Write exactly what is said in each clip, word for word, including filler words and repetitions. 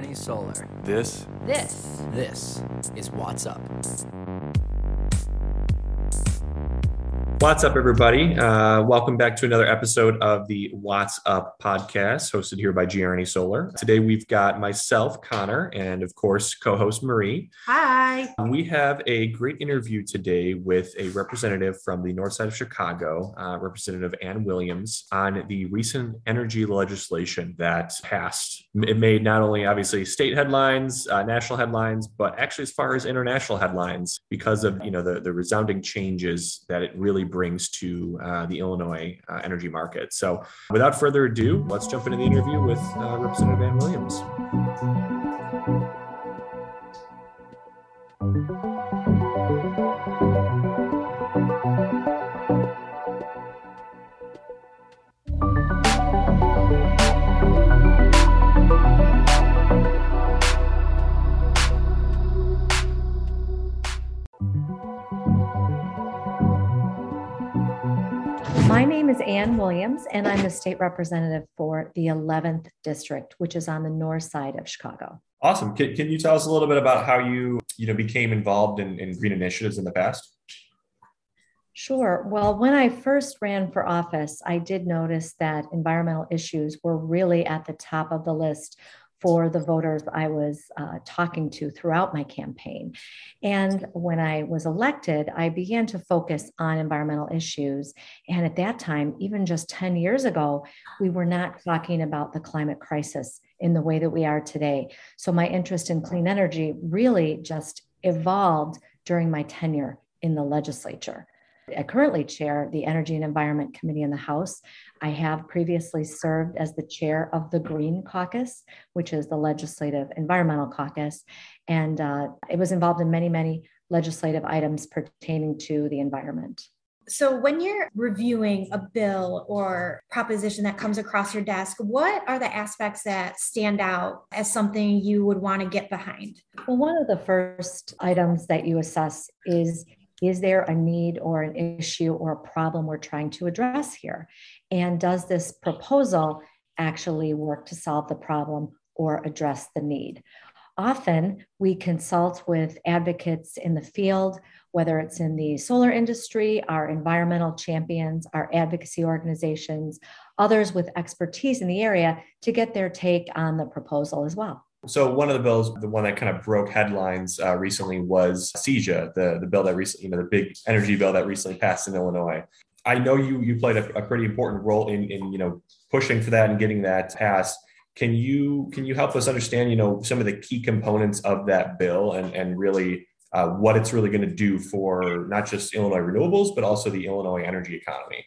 G R N Y Solar. This. This. This is What's Up. What's up, everybody? Uh, welcome back to another episode of the What's Up podcast, hosted here by G R N Y Solar. Today, we've got myself, Connor, and of course, co-host Marie. Hi. We have a great interview today with a representative from the north side of Chicago, uh, Representative Ann Williams, on the recent energy legislation that passed. It made not only, obviously, state headlines, uh, national headlines, but actually as far as international headlines because of, you know, the, the resounding changes that it really brings to uh, the Illinois uh, energy market. So without further ado, let's jump into the interview with uh, Representative Ann Williams. My name is Ann Williams, and I'm the state representative for the eleventh district, which is on the north side of Chicago. Awesome. Can, can you tell us a little bit about how you, you know, became involved in, in green initiatives in the past? Sure. Well, when I first ran for office, I did notice that environmental issues were really at the top of the list for the voters I was uh, talking to throughout my campaign. And when I was elected, I began to focus on environmental issues. And at that time, even just ten years ago, we were not talking about the climate crisis in the way that we are today. So my interest in clean energy really just evolved during my tenure in the legislature. I currently chair the Energy and Environment Committee in the House. I have previously served as the chair of the Green Caucus, which is the Legislative Environmental Caucus. And uh, it was involved in many, many legislative items pertaining to the environment. So when you're reviewing a bill or proposition that comes across your desk, what are the aspects that stand out as something you would want to get behind? Well, one of the first items that you assess is Is there a need or an issue or a problem we're trying to address here? And does this proposal actually work to solve the problem or address the need? Often we consult with advocates in the field, whether it's in the solar industry, our environmental champions, our advocacy organizations, others with expertise in the area to get their take on the proposal as well. So one of the bills, the one that kind of broke headlines uh, recently was CEJA, the, the bill that recently, you know, the big energy bill that recently passed in Illinois. I know you you played a, a pretty important role in, in, you know, pushing for that and getting that passed. Can you can you help us understand, you know, some of the key components of that bill and, and really uh, what it's really going to do for not just Illinois renewables, but also the Illinois energy economy?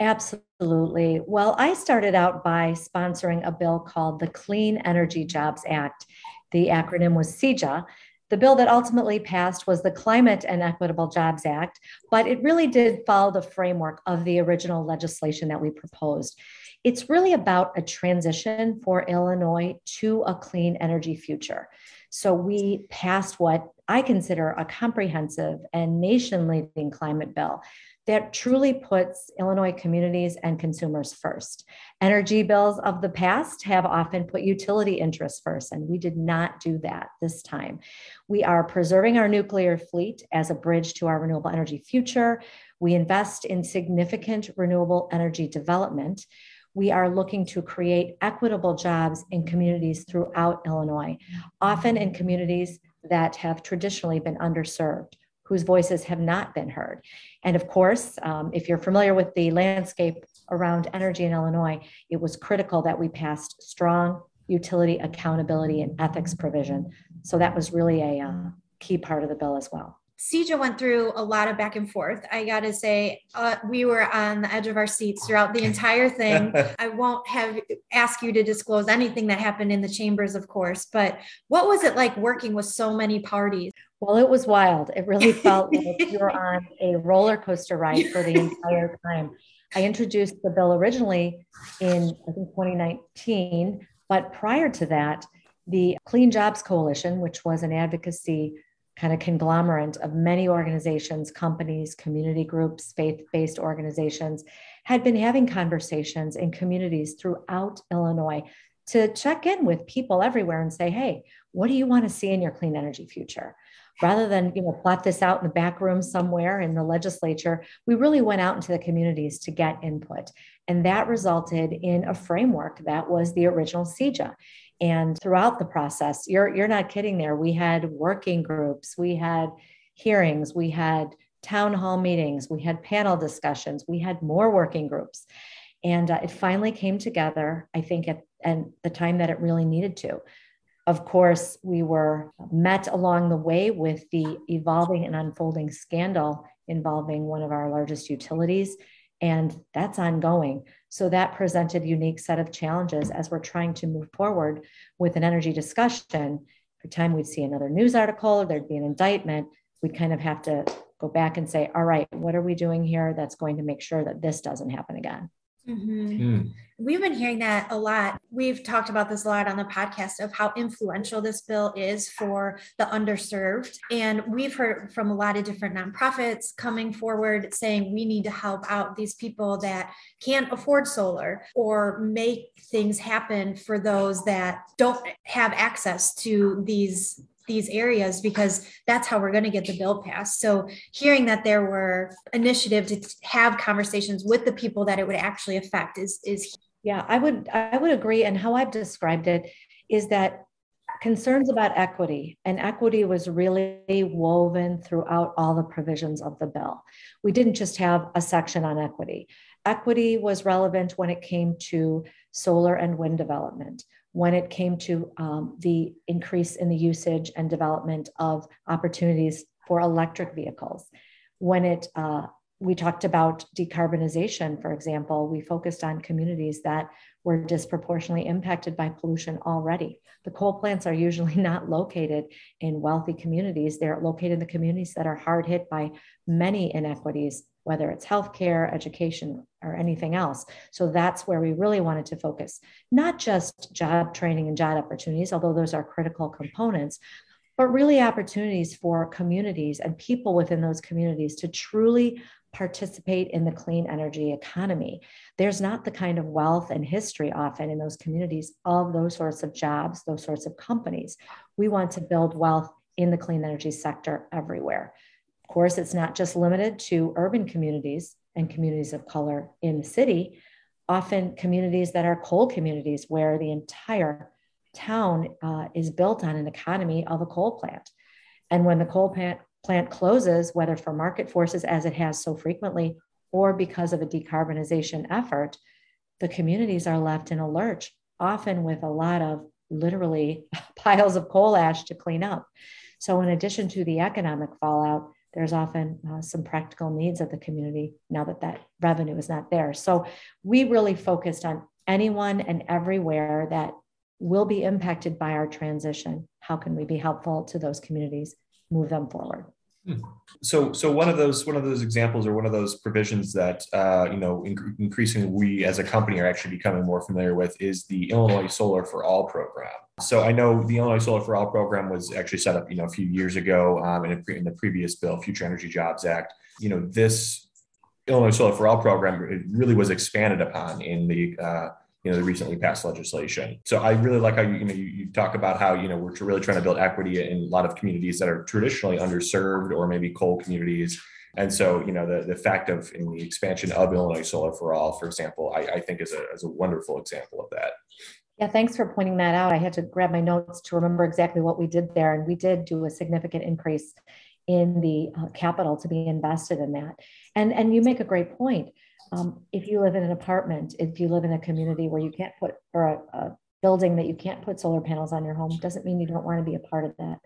Absolutely. Well, I started out by sponsoring a bill called the Clean Energy Jobs Act. The acronym was CEJA. The bill that ultimately passed was the Climate and Equitable Jobs Act, but it really did follow the framework of the original legislation that we proposed. It's really about a transition for Illinois to a clean energy future. So we passed what I consider a comprehensive and nation-leading climate bill that truly puts Illinois communities and consumers first. Energy bills of the past have often put utility interests first, and we did not do that this time. We are preserving our nuclear fleet as a bridge to our renewable energy future. We invest in significant renewable energy development. We are looking to create equitable jobs in communities throughout Illinois, often in communities that have traditionally been underserved, whose voices have not been heard. And of course, um, if you're familiar with the landscape around energy in Illinois, it was critical that we passed strong utility accountability and ethics provision. So that was really a uh, key part of the bill as well. CEJA went through a lot of back and forth. I got to say, uh, we were on the edge of our seats throughout the entire thing. I won't have ask you to disclose anything that happened in the chambers, of course, but what was it like working with so many parties? Well, it was wild. It really felt like you were on a roller coaster ride for the entire time. I introduced the bill originally in, I think, twenty nineteen, but prior to that, the Clean Jobs Coalition, which was an advocacy kind of conglomerate of many organizations, companies, community groups, faith-based organizations, had been having conversations in communities throughout Illinois to check in with people everywhere and say, hey, what do you want to see in your clean energy future? Rather than, you know, plot this out in the back room somewhere in the legislature, we really went out into the communities to get input. And that resulted in a framework that was the original C E J A. And throughout the process, you're, you're not kidding there, we had working groups, we had hearings, we had town hall meetings, we had panel discussions, we had more working groups. And uh, it finally came together, I think, at, at the time that it really needed to. Of course, we were met along the way with the evolving and unfolding scandal involving one of our largest utilities, and that's ongoing. So that presented a unique set of challenges as we're trying to move forward with an energy discussion. Every time we'd see another news article or there'd be an indictment, we'd kind of have to go back and say, all right, what are we doing here that's going to make sure that this doesn't happen again? Mm-hmm. Mm. We've been hearing that a lot. We've talked about this a lot on the podcast of how influential this bill is for the underserved. And we've heard from a lot of different nonprofits coming forward saying we need to help out these people that can't afford solar or make things happen for those that don't have access to these these areas, because that's how we're going to get the bill passed. So hearing that there were initiatives to have conversations with the people that it would actually affect is, is. Yeah, I would, I would agree. And how I've described it is that concerns about equity, and equity was really woven throughout all the provisions of the bill. We didn't just have a section on equity. Equity was relevant when it came to solar and wind development, when it came to um, the increase in the usage and development of opportunities for electric vehicles. When it uh, we talked about decarbonization, for example, we focused on communities that were disproportionately impacted by pollution already. The coal plants are usually not located in wealthy communities. They're located in the communities that are hard hit by many inequities, whether it's healthcare, education, or anything else. So that's where we really wanted to focus, not just job training and job opportunities, although those are critical components, but really opportunities for communities and people within those communities to truly participate in the clean energy economy. There's not the kind of wealth and history often in those communities of those sorts of jobs, those sorts of companies. We want to build wealth in the clean energy sector everywhere. Of course, it's not just limited to urban communities and communities of color in the city, often communities that are coal communities where the entire town uh, is built on an economy of a coal plant. And when the coal plant, plant closes, whether for market forces as it has so frequently, or because of a decarbonization effort, the communities are left in a lurch, often with a lot of literally piles of coal ash to clean up. So in addition to the economic fallout, there's often uh, some practical needs of the community now that that revenue is not there. So we really focused on anyone and everywhere that will be impacted by our transition. How can we be helpful to those communities, move them forward? Hmm. So, so one of those one of those examples or one of those provisions that uh, you know in- increasingly we as a company are actually becoming more familiar with is the Illinois Solar for All program. So I know the Illinois Solar for All program was actually set up you know a few years ago um, in, a pre- in the previous bill, Future Energy Jobs Act. You know this Illinois Solar for All program it really was expanded upon in the uh, you know the recently passed legislation. So I really like how you you know you, you talk about how you know we're really trying to build equity in a lot of communities that are traditionally underserved or maybe coal communities. And so you know the the fact of in the expansion of Illinois Solar for All, for example, I, I think is a is a wonderful example of that. Yeah, thanks for pointing that out. I had to grab my notes to remember exactly what we did there, and we did do a significant increase in the uh, capital to be invested in that. And and you make a great point. Um, if you live in an apartment, if you live in a community where you can't put, or a, a building that you can't put solar panels on your home, doesn't mean you don't want to be a part of that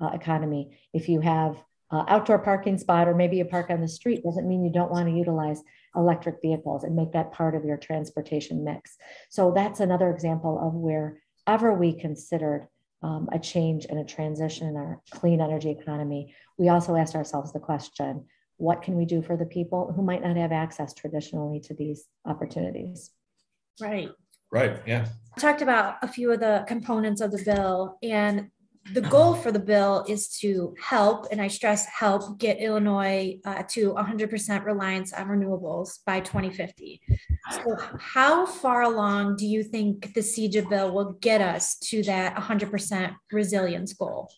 uh, economy. If you have an outdoor parking spot, or maybe you park on the street, doesn't mean you don't want to utilize electric vehicles and make that part of your transportation mix. So that's another example of wherever we considered um, a change and a transition in our clean energy economy, we also asked ourselves the question, what can we do for the people who might not have access traditionally to these opportunities? Right. Right. Yeah. I talked about a few of the components of the bill, and the goal for the bill is to help, and I stress help, get Illinois uh, to one hundred percent reliance on renewables by twenty fifty. So how far along do you think the C E J A bill will get us to that one hundred percent resilience goal?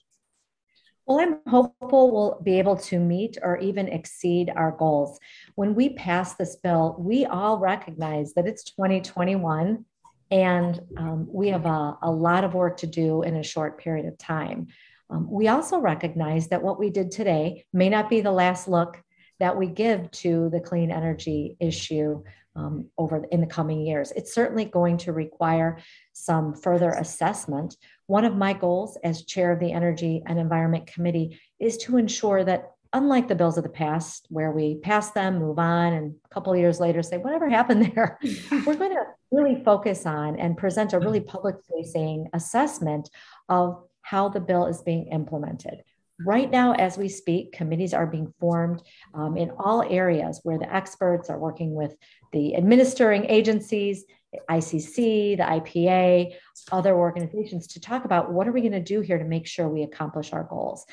Well, I'm hopeful we'll be able to meet or even exceed our goals. When we pass this bill, we all recognize that it's twenty twenty-one. And um, we have a, a lot of work to do in a short period of time. Um, we also recognize that what we did today may not be the last look that we give to the clean energy issue um, over in the coming years. It's certainly going to require some further assessment. One of my goals as chair of the Energy and Environment Committee is to ensure that, unlike the bills of the past, where we pass them, move on, and a couple of years later say, whatever happened there, we're going to really focus on and present a really public-facing assessment of how the bill is being implemented. Right now, as we speak, committees are being formed um, in all areas where the experts are working with the administering agencies, the I C C, the I P A, other organizations to talk about what are we going to do here to make sure we accomplish our goals.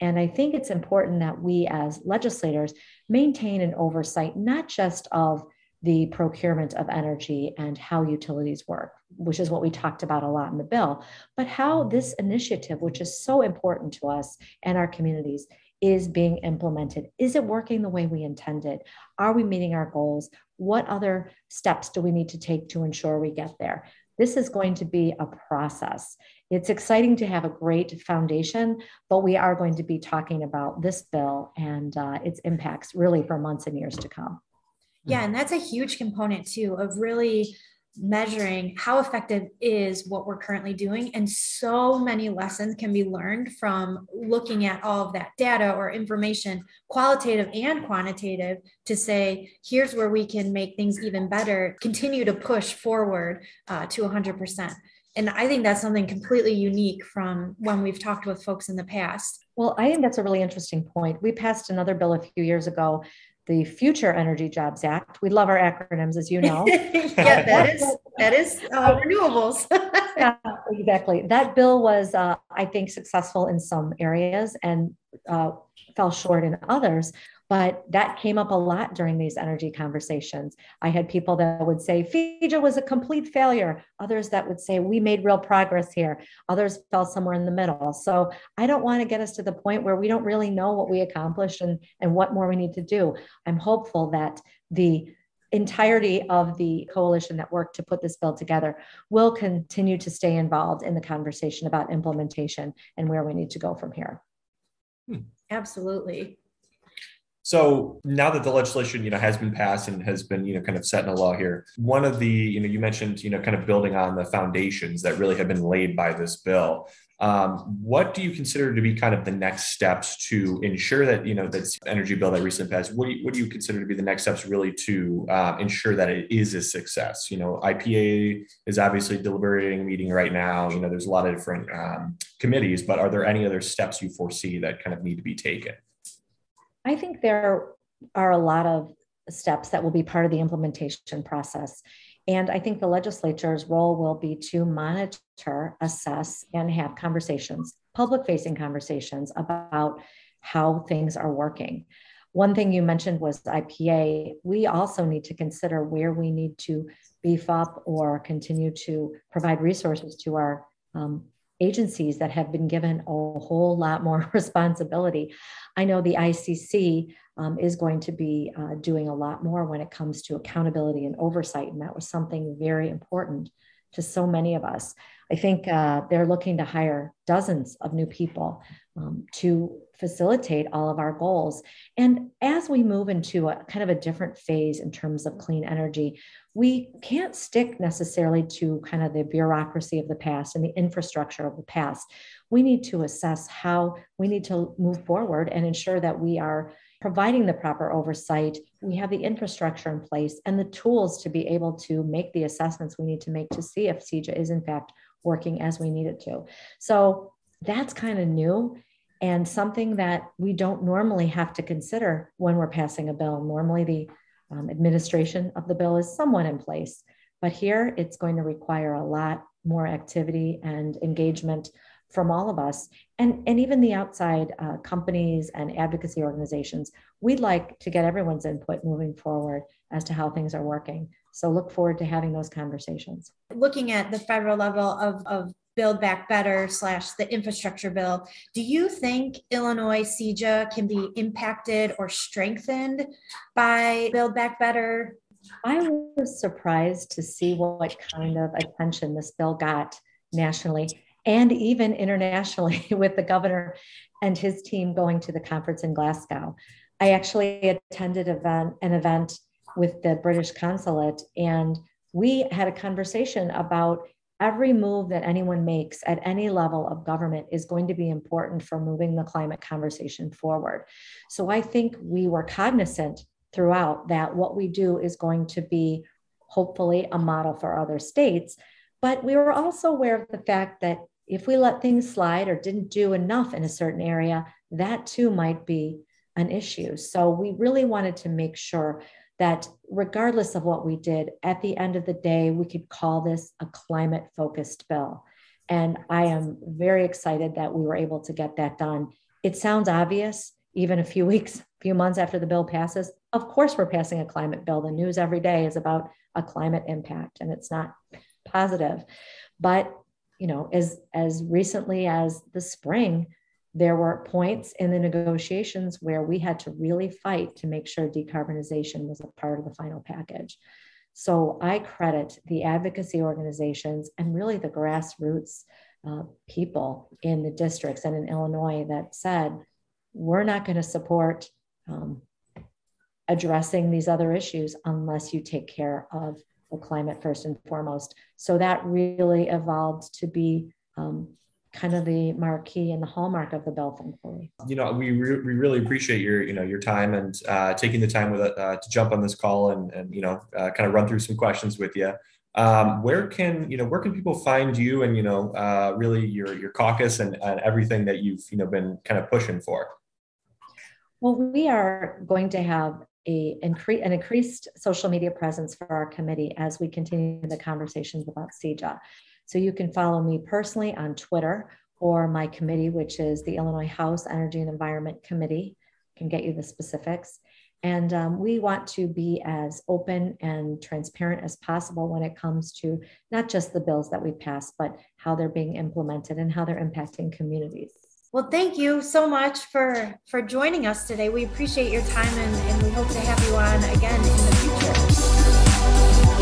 And I think it's important that we as legislators maintain an oversight, not just of the procurement of energy and how utilities work, which is what we talked about a lot in the bill, but how this initiative, which is so important to us and our communities, is being implemented. Is it working the way we intended? Are we meeting our goals? What other steps do we need to take to ensure we get there? This is going to be a process. It's exciting to have a great foundation, but we are going to be talking about this bill and uh, its impacts really for months and years to come. Yeah, and that's a huge component too of really measuring how effective is what we're currently doing. And so many lessons can be learned from looking at all of that data or information, qualitative and quantitative, to say, here's where we can make things even better, continue to push forward uh, to one hundred percent. And I think that's something completely unique from when we've talked with folks in the past. Well, I think that's a really interesting point. We passed another bill a few years ago, the Future Energy Jobs Act. We love our acronyms, as you know. yeah, that is that is uh, renewables. Yeah, exactly. That bill was, uh, I think, successful in some areas and uh, fell short in others. But that came up a lot during these energy conversations. I had people that would say, C E J A was a complete failure. Others that would say, we made real progress here. Others fell somewhere in the middle. So I don't want to get us to the point where we don't really know what we accomplished and, and what more we need to do. I'm hopeful that the entirety of the coalition that worked to put this bill together will continue to stay involved in the conversation about implementation and where we need to go from here. Hmm. Absolutely. So now that the legislation, you know, has been passed and has been, you know, kind of set in a law here, one of the, you know, you mentioned, you know, kind of building on the foundations that really have been laid by this bill. Um, what do you consider to be kind of the next steps to ensure that, you know, this energy bill that recently passed, what do you, what do you consider to be the next steps really to uh, ensure that it is a success? You know, I P A is obviously deliberating, meeting right now. You know, there's a lot of different um, committees, but are there any other steps you foresee that kind of need to be taken? I think there are a lot of steps that will be part of the implementation process. And I think the legislature's role will be to monitor, assess, and have conversations, public-facing conversations about how things are working. One thing you mentioned was I P A. We also need to consider where we need to beef up or continue to provide resources to our um, agencies that have been given a whole lot more responsibility. I know the I C C um, is going to be uh, doing a lot more when it comes to accountability and oversight, and that was something very important to so many of us. I think uh, they're looking to hire dozens of new people um, to facilitate all of our goals. And as we move into a kind of a different phase in terms of clean energy, we can't stick necessarily to kind of the bureaucracy of the past and the infrastructure of the past. We need to assess how we need to move forward and ensure that we are providing the proper oversight, we have the infrastructure in place and the tools to be able to make the assessments we need to make to see if C E J A is in fact working as we need it to. So that's kind of new and something that we don't normally have to consider when we're passing a bill. Normally the um, administration of the bill is somewhat in place, but here it's going to require a lot more activity and engagement from all of us, and, and even the outside uh, companies and advocacy organizations. We'd like to get everyone's input moving forward as to how things are working. So look forward to having those conversations. Looking at the federal level of, of Build Back Better slash the infrastructure bill, do you think Illinois C E J A can be impacted or strengthened by Build Back Better? I was surprised to see what kind of attention this bill got nationally and even internationally, with the governor and his team going to the conference in Glasgow. I actually attended event, an event with the British consulate, and we had a conversation about every move that anyone makes at any level of government is going to be important for moving the climate conversation forward. So I think we were cognizant throughout that what we do is going to be hopefully a model for other states. But we were also aware of the fact that if we let things slide or didn't do enough in a certain area, that too might be an issue. So we really wanted to make sure that regardless of what we did, at the end of the day, we could call this a climate-focused bill. And I am very excited that we were able to get that done. It sounds obvious, even a few weeks, a few months after the bill passes. Of course, we're passing a climate bill. The news every day is about a climate impact, and it's not positive. But, you know, as, as recently as the spring, there were points in the negotiations where we had to really fight to make sure decarbonization was a part of the final package. So I credit the advocacy organizations and really the grassroots uh, people in the districts and in Illinois that said, we're not going to support um, addressing these other issues unless you take care of the climate first and foremost. So that really evolved to be um, kind of the marquee and the hallmark of the bill, thankfully. You know, we, re- we really appreciate your, you know, your time and uh, taking the time with uh, to jump on this call and, and you know, uh, kind of run through some questions with you. Um, where can, you know, where can people find you and, you know, uh, really your, your caucus and, and everything that you've, you know, been kind of pushing for? Well, we are going to have a incre- an increased social media presence for our committee as we continue the conversations about C E J A. So you can follow me personally on Twitter or my committee, which is the Illinois House Energy and Environment Committee. I can get you the specifics. And um, we want to be as open and transparent as possible when it comes to not just the bills that we pass, but how they're being implemented and how they're impacting communities. Well, thank you so much for, for joining us today. We appreciate your time, and, and we hope to have you on again in the future.